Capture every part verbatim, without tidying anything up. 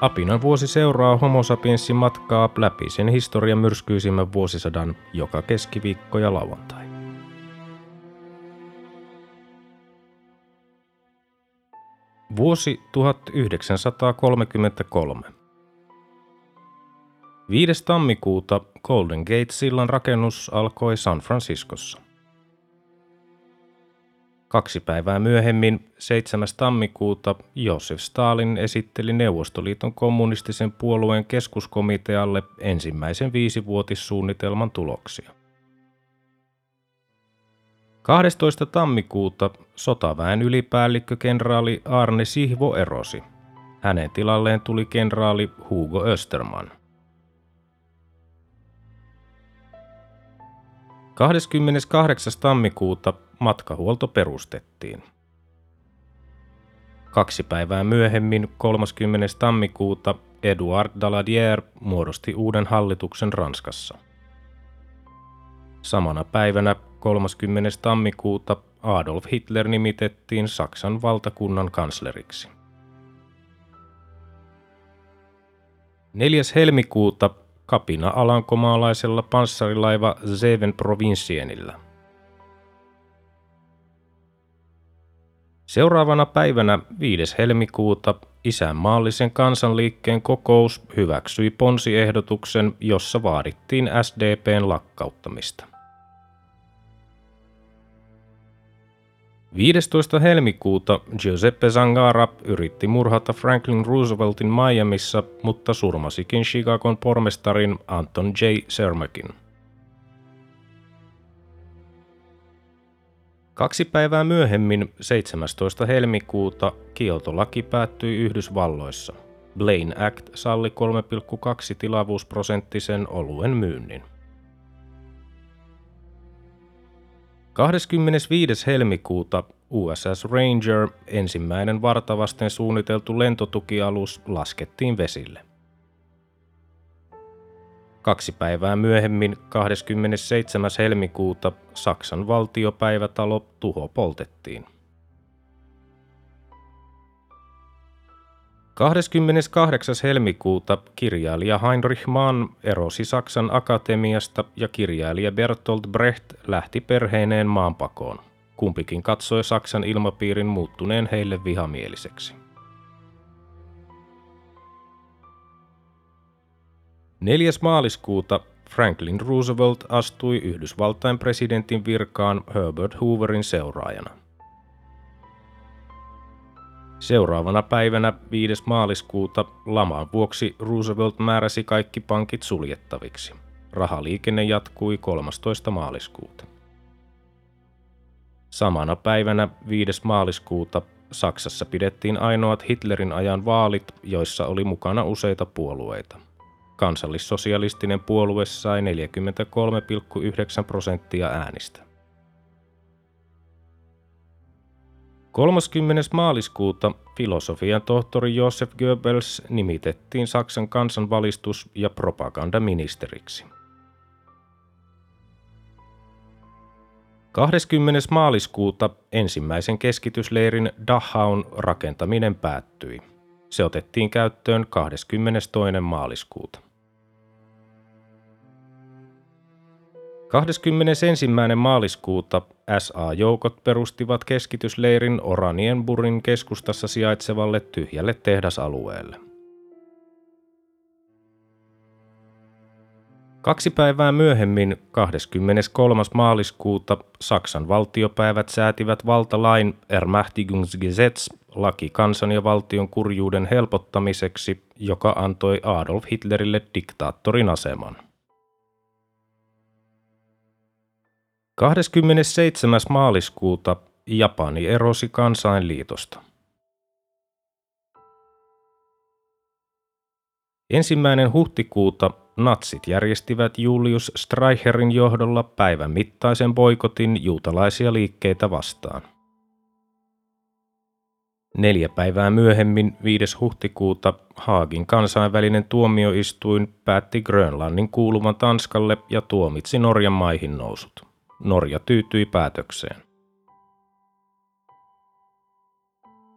Apinan vuosi seuraa Homo sapiensin matkaa läpi sen historian myrskyisimmän vuosisadan joka keskiviikko ja lauantai. Vuosi tuhatyhdeksänsataakolmekymmentäkolme. viides tammikuuta Golden Gate-sillan rakennus alkoi San Franciscossa. Kaksi päivää myöhemmin, seitsemäs tammikuuta, Josef Stalin esitteli Neuvostoliiton kommunistisen puolueen keskuskomitealle ensimmäisen viisivuotissuunnitelman tuloksia. kahdestoista tammikuuta sotaväen ylipäällikkö kenraali Arne Sihvo erosi. Hänen tilalleen tuli kenraali Hugo Österman. kahdeskymmeneskahdeksas tammikuuta matkahuolto perustettiin. Kaksi päivää myöhemmin, kolmaskymmenes tammikuuta, Eduard Daladier muodosti uuden hallituksen Ranskassa. Samana päivänä, kolmaskymmenes tammikuuta, Adolf Hitler nimitettiin Saksan valtakunnan kansleriksi. neljäs helmikuuta kapina alankomaalaisella panssarilaiva Zeven Provincienillä. Seuraavana päivänä viides helmikuuta isänmaallisen kansanliikkeen kokous hyväksyi ponsiehdotuksen, jossa vaadittiin S D P:n lakkauttamista. viidestoista helmikuuta Giuseppe Zangara yritti murhata Franklin Rooseveltin Miamissa, mutta surmasikin Chicagon pormestarin Anton J. Cermakin. Kaksi päivää myöhemmin, seitsemästoista helmikuuta, kieltolaki päättyi Yhdysvalloissa. Blaine Act salli kolme pilkku kaksi tilavuusprosenttisen oluen myynnin. kahdeskymmenesviides helmikuuta U S S Ranger, ensimmäinen vartavasten suunniteltu lentotukialus, laskettiin vesille. Kaksi päivää myöhemmin, kahdeskymmenesseitsemäs helmikuuta, Saksan valtiopäivätalo tuho poltettiin. kahdeskymmeneskahdeksas helmikuuta kirjailija Heinrich Mann erosi Saksan akatemiasta ja kirjailija Bertolt Brecht lähti perheineen maanpakoon. Kumpikin katsoi Saksan ilmapiirin muuttuneen heille vihamieliseksi. neljäs maaliskuuta Franklin Roosevelt astui Yhdysvaltain presidentin virkaan Herbert Hooverin seuraajana. Seuraavana päivänä viides maaliskuuta laman vuoksi Roosevelt määräsi kaikki pankit suljettaviksi. Rahaliikenne jatkui kolmastoista maaliskuuta. Samana päivänä viides maaliskuuta Saksassa pidettiin ainoat Hitlerin ajan vaalit, joissa oli mukana useita puolueita. Kansallissosialistinen puolue sai neljäkymmentäkolme pilkku yhdeksän prosenttia äänistä. kolmaskymmenes maaliskuuta filosofian tohtori Joseph Goebbels nimitettiin Saksan kansanvalistus- ja propagandaministeriksi. kahdeskymmenes maaliskuuta ensimmäisen keskitysleirin Dachaun rakentaminen päättyi. Se otettiin käyttöön kahdeskymmenestoinen maaliskuuta. kahdeskymmenesensimmäinen maaliskuuta S A-joukot perustivat keskitysleirin Oranienburgin keskustassa sijaitsevalle tyhjälle tehdasalueelle. Kaksi päivää myöhemmin, kahdeskymmeneskolmas maaliskuuta, Saksan valtiopäivät säätivät valtalain Ermächtigungsgesetz, laki kansan ja valtion kurjuuden helpottamiseksi, joka antoi Adolf Hitlerille diktaattorin aseman. kahdeskymmenesseitsemäs maaliskuuta Japani erosi Kansainliitosta. Ensimmäinen huhtikuuta natsit järjestivät Julius Streicherin johdolla päivän mittaisen boikotin juutalaisia liikkeitä vastaan. Neljä päivää myöhemmin, viides huhtikuuta, Haagin kansainvälinen tuomioistuin päätti Grönlannin kuuluvan Tanskalle ja tuomitsi Norjan maihin nousut. Norja tyytyi päätökseen.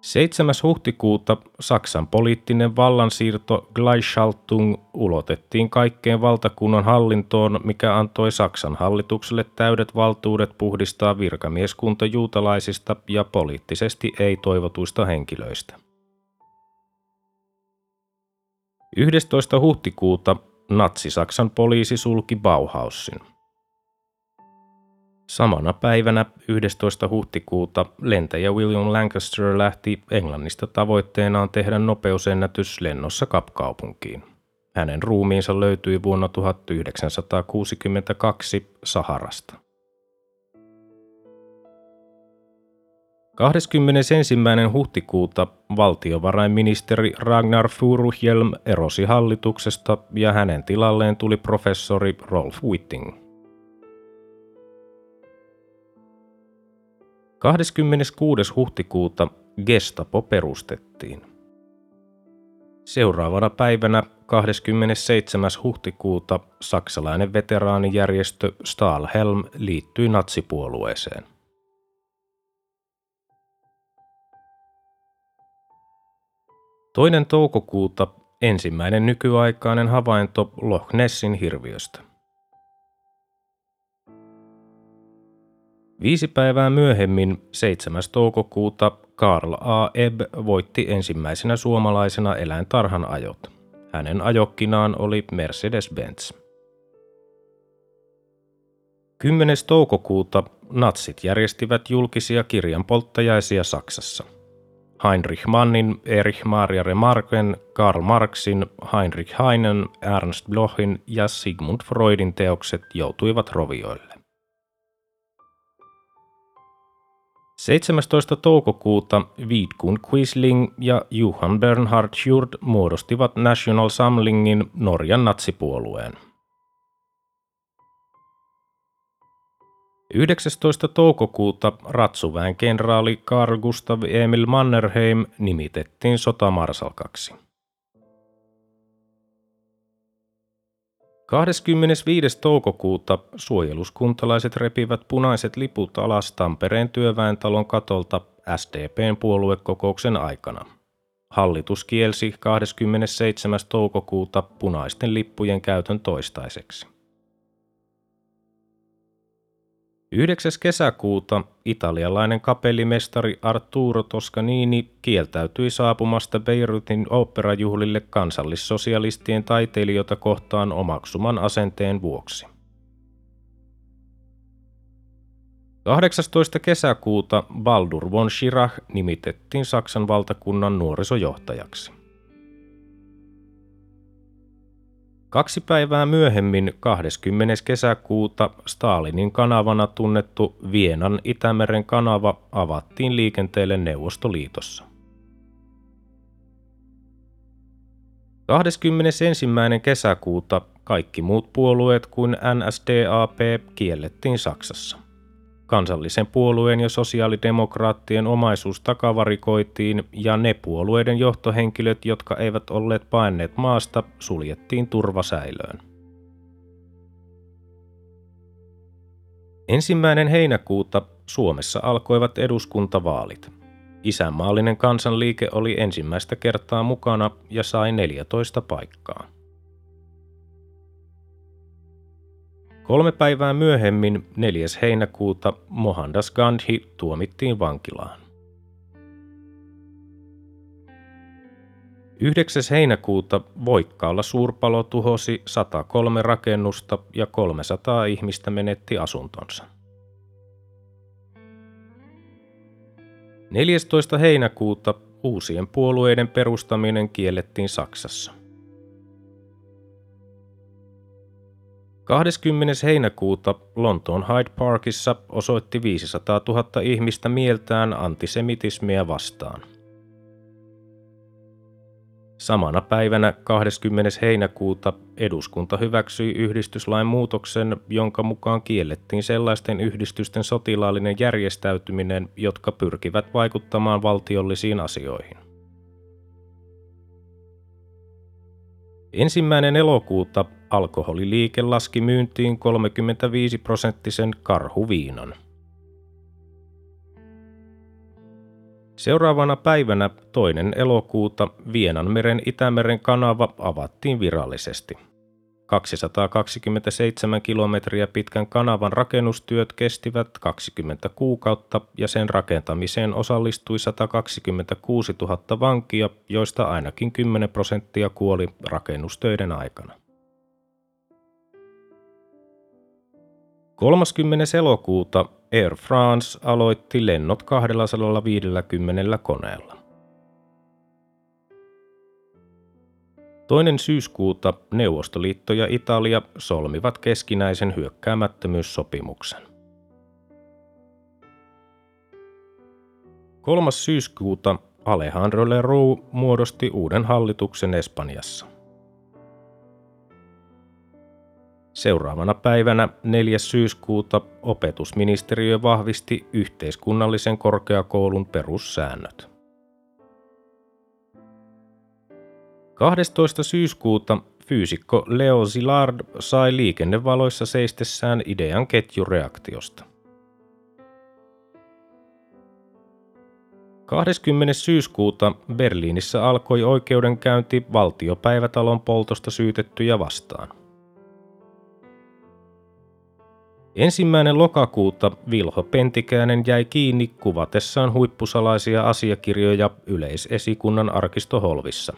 seitsemäs huhtikuuta Saksan poliittinen vallansiirto Gleichschaltung ulotettiin kaikkeen valtakunnan hallintoon, mikä antoi Saksan hallitukselle täydet valtuudet puhdistaa virkamieskunta juutalaisista ja poliittisesti ei-toivotuista henkilöistä. yhdestoista huhtikuuta natsi-Saksan poliisi sulki Bauhausin. Samana päivänä yhdestoista huhtikuuta lentäjä William Lancaster lähti Englannista tavoitteenaan tehdä nopeusennätys lennossa Kapkaupunkiin. Hänen ruumiinsa löytyi vuonna tuhatyhdeksänsataakuusikymmentäkaksi Saharasta. kahdeskymmenesensimmäinen huhtikuuta valtiovarainministeri Ragnar Furuhjelm erosi hallituksesta ja hänen tilalleen tuli professori Rolf Witting. kahdeskymmeneskuudes huhtikuuta Gestapo perustettiin. Seuraavana päivänä kahdeskymmenesseitsemäs huhtikuuta saksalainen veteraanijärjestö Stahlhelm liittyi natsipuolueeseen. toinen toukokuuta ensimmäinen nykyaikainen havainto Loch Nessin hirviöstä. Viisi päivää myöhemmin, seitsemäs toukokuuta, Karl A. Ebb voitti ensimmäisenä suomalaisena eläintarhan ajot. Hänen ajokkinaan oli Mercedes-Benz. kymmenes toukokuuta natsit järjestivät julkisia kirjanpolttajaisia Saksassa. Heinrich Mannin, Erich Maria Remarquen, Karl Marxin, Heinrich Heinen, Ernst Blochin ja Sigmund Freudin teokset joutuivat rovioille. seitsemästoista toukokuuta Vidkun Quisling ja Johan Bernhard Hjort muodostivat National Samlingin Norjan natsipuolueen. yhdeksästoista toukokuuta ratsuväen kenraali Carl Gustav Emil Mannerheim nimitettiin sotamarsalkaksi. kahdeskymmenesviides toukokuuta suojeluskuntalaiset repivät punaiset liput alas Tampereen työväentalon katolta S D P:n puoluekokouksen aikana. Hallitus kielsi kahdeskymmenesseitsemäs toukokuuta punaisten lippujen käytön toistaiseksi. yhdeksäs kesäkuuta italialainen kapellimestari Arturo Toscanini kieltäytyi saapumasta Beirutin oopperajuhlille kansallissosialistien taiteilijoita kohtaan omaksuman asenteen vuoksi. kahdeksastoista kesäkuuta Baldur von Schirach nimitettiin Saksan valtakunnan nuorisojohtajaksi. Kaksi päivää myöhemmin, kahdeskymmenes kesäkuuta, Stalinin kanavana tunnettu Vienan Itämeren kanava avattiin liikenteelle Neuvostoliitossa. kahdeskymmenesensimmäinen kesäkuuta kaikki muut puolueet kuin N S D A P kiellettiin Saksassa. Kansallisen puolueen ja sosiaalidemokraattien omaisuus takavarikoitiin ja ne puolueiden johtohenkilöt, jotka eivät olleet paenneet maasta, suljettiin turvasäilöön. ensimmäinen heinäkuuta Suomessa alkoivat eduskuntavaalit. Isänmaallinen kansanliike oli ensimmäistä kertaa mukana ja sai neljätoista paikkaa. Kolme päivää myöhemmin, neljäs heinäkuuta, Mohandas Gandhi tuomittiin vankilaan. yhdeksäs heinäkuuta voikkaalla suurpalo tuhosi satakolme rakennusta ja kolmesataa ihmistä menetti asuntonsa. neljästoista heinäkuuta uusien puolueiden perustaminen kiellettiin Saksassa. kahdeskymmenes heinäkuuta Lontoon Hyde Parkissa osoitti viisisataatuhatta ihmistä mieltään antisemitismiä vastaan. Samana päivänä kahdeskymmenes heinäkuuta eduskunta hyväksyi yhdistyslain muutoksen, jonka mukaan kiellettiin sellaisten yhdistysten sotilaallinen järjestäytyminen, jotka pyrkivät vaikuttamaan valtiollisiin asioihin. Ensimmäinen elokuuta alkoholiliike laski myyntiin kolmekymmentäviisi prosenttisen karhuviinan. Seuraavana päivänä toinen elokuuta Vienanmeren Itämeren kanava avattiin virallisesti. kaksisataakaksikymmentäseitsemän kilometriä pitkän kanavan rakennustyöt kestivät kaksikymmentä kuukautta ja sen rakentamiseen osallistui sata kaksikymmentäkuusituhatta vankia, joista ainakin kymmenen prosenttia kuoli rakennustöiden aikana. kolmaskymmenes elokuuta Air France aloitti lennot kaksisataaviisikymmentä koneella. toinen syyskuuta Neuvostoliitto ja Italia solmivat keskinäisen hyökkäämättömyyssopimuksen. kolmas syyskuuta Alejandro Lerroux muodosti uuden hallituksen Espanjassa. Seuraavana päivänä neljäs syyskuuta opetusministeriö vahvisti yhteiskunnallisen korkeakoulun perussäännöt. kahdestoista syyskuuta fyysikko Leo Szilard sai liikennevaloissa seistessään idean ketjureaktiosta. kahdeskymmenes syyskuuta Berliinissä alkoi oikeudenkäynti valtiopäivätalon poltosta syytettyjä vastaan. Ensimmäinen lokakuuta Vilho Pentikäinen jäi kiinni kuvatessaan huippusalaisia asiakirjoja yleisesikunnan arkistoholvissa.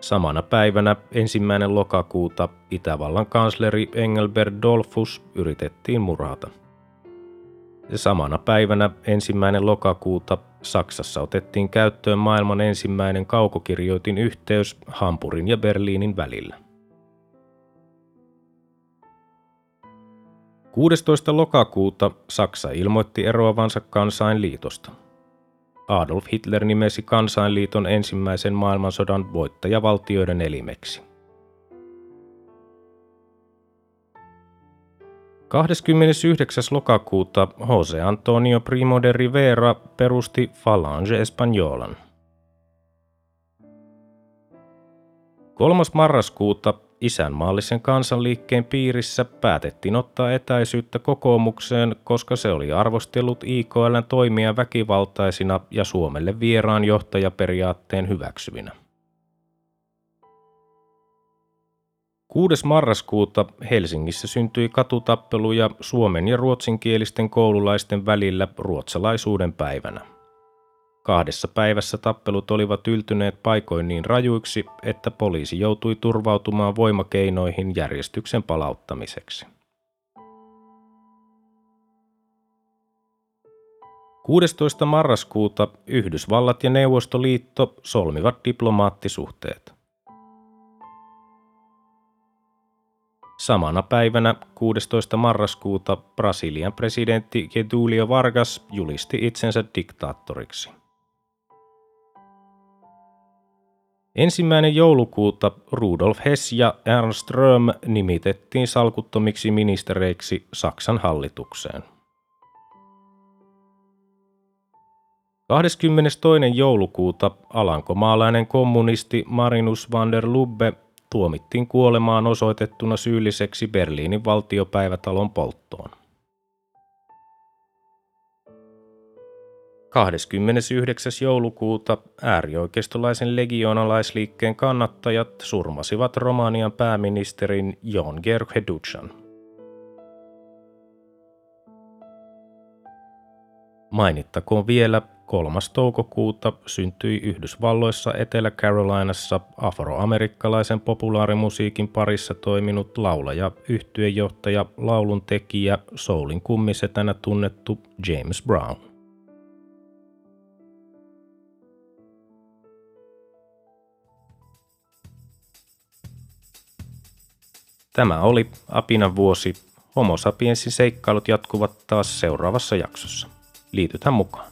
Samana päivänä ensimmäinen lokakuuta Itävallan kansleri Engelbert Dollfuss yritettiin murhata. Samana päivänä ensimmäinen lokakuuta Saksassa otettiin käyttöön maailman ensimmäinen kaukokirjoitinyhteys Hampurin ja Berliinin välillä. kuudestoista lokakuuta Saksa ilmoitti eroavansa Kansainliitosta. Adolf Hitler nimesi Kansainliiton ensimmäisen maailmansodan voittajavaltioiden elimeksi. kahdeskymmenesyhdeksäs lokakuuta José Antonio Primo de Rivera perusti Falange Españolan. kolmas marraskuuta isänmaallisen kansanliikkeen piirissä päätettiin ottaa etäisyyttä kokoomukseen, koska se oli arvostellut I K L:n toimia väkivaltaisina ja Suomelle vieraan johtajaperiaatteen hyväksyvinä. kuudes marraskuuta Helsingissä syntyi katutappeluja suomen- ja ruotsinkielisten koululaisten välillä ruotsalaisuuden päivänä. Kahdessa päivässä tappelut olivat yltyneet paikoin niin rajuiksi, että poliisi joutui turvautumaan voimakeinoihin järjestyksen palauttamiseksi. kuudestoista marraskuuta Yhdysvallat ja Neuvostoliitto solmivat diplomaattisuhteet. Samana päivänä kuudestoista marraskuuta Brasilian presidentti Getúlio Vargas julisti itsensä diktaattoriksi. Ensimmäinen joulukuuta Rudolf Hess ja Ernst Röhm nimitettiin salkuttomiksi ministereiksi Saksan hallitukseen. kahdeskymmenestoinen joulukuuta alankomaalainen kommunisti Marinus van der Lubbe tuomittiin kuolemaan osoitettuna syylliseksi Berliinin valtiopäivätalon polttoon. kahdeskymmenesyhdeksäs joulukuuta äärioikeistolaisen legioonalaisliikkeen kannattajat surmasivat Romanian pääministerin Ion Georg Heducan. Mainittakoon vielä, kolmas toukokuuta syntyi Yhdysvalloissa Etelä-Carolinassa afroamerikkalaisen populaarimusiikin parissa toiminut laulaja, yhtyejohtaja, lauluntekijä, soulin kummisetänä tunnettu James Brown. Tämä oli Apinan vuosi. Homo sapiensin seikkailut jatkuvat taas seuraavassa jaksossa. Liitytään mukaan.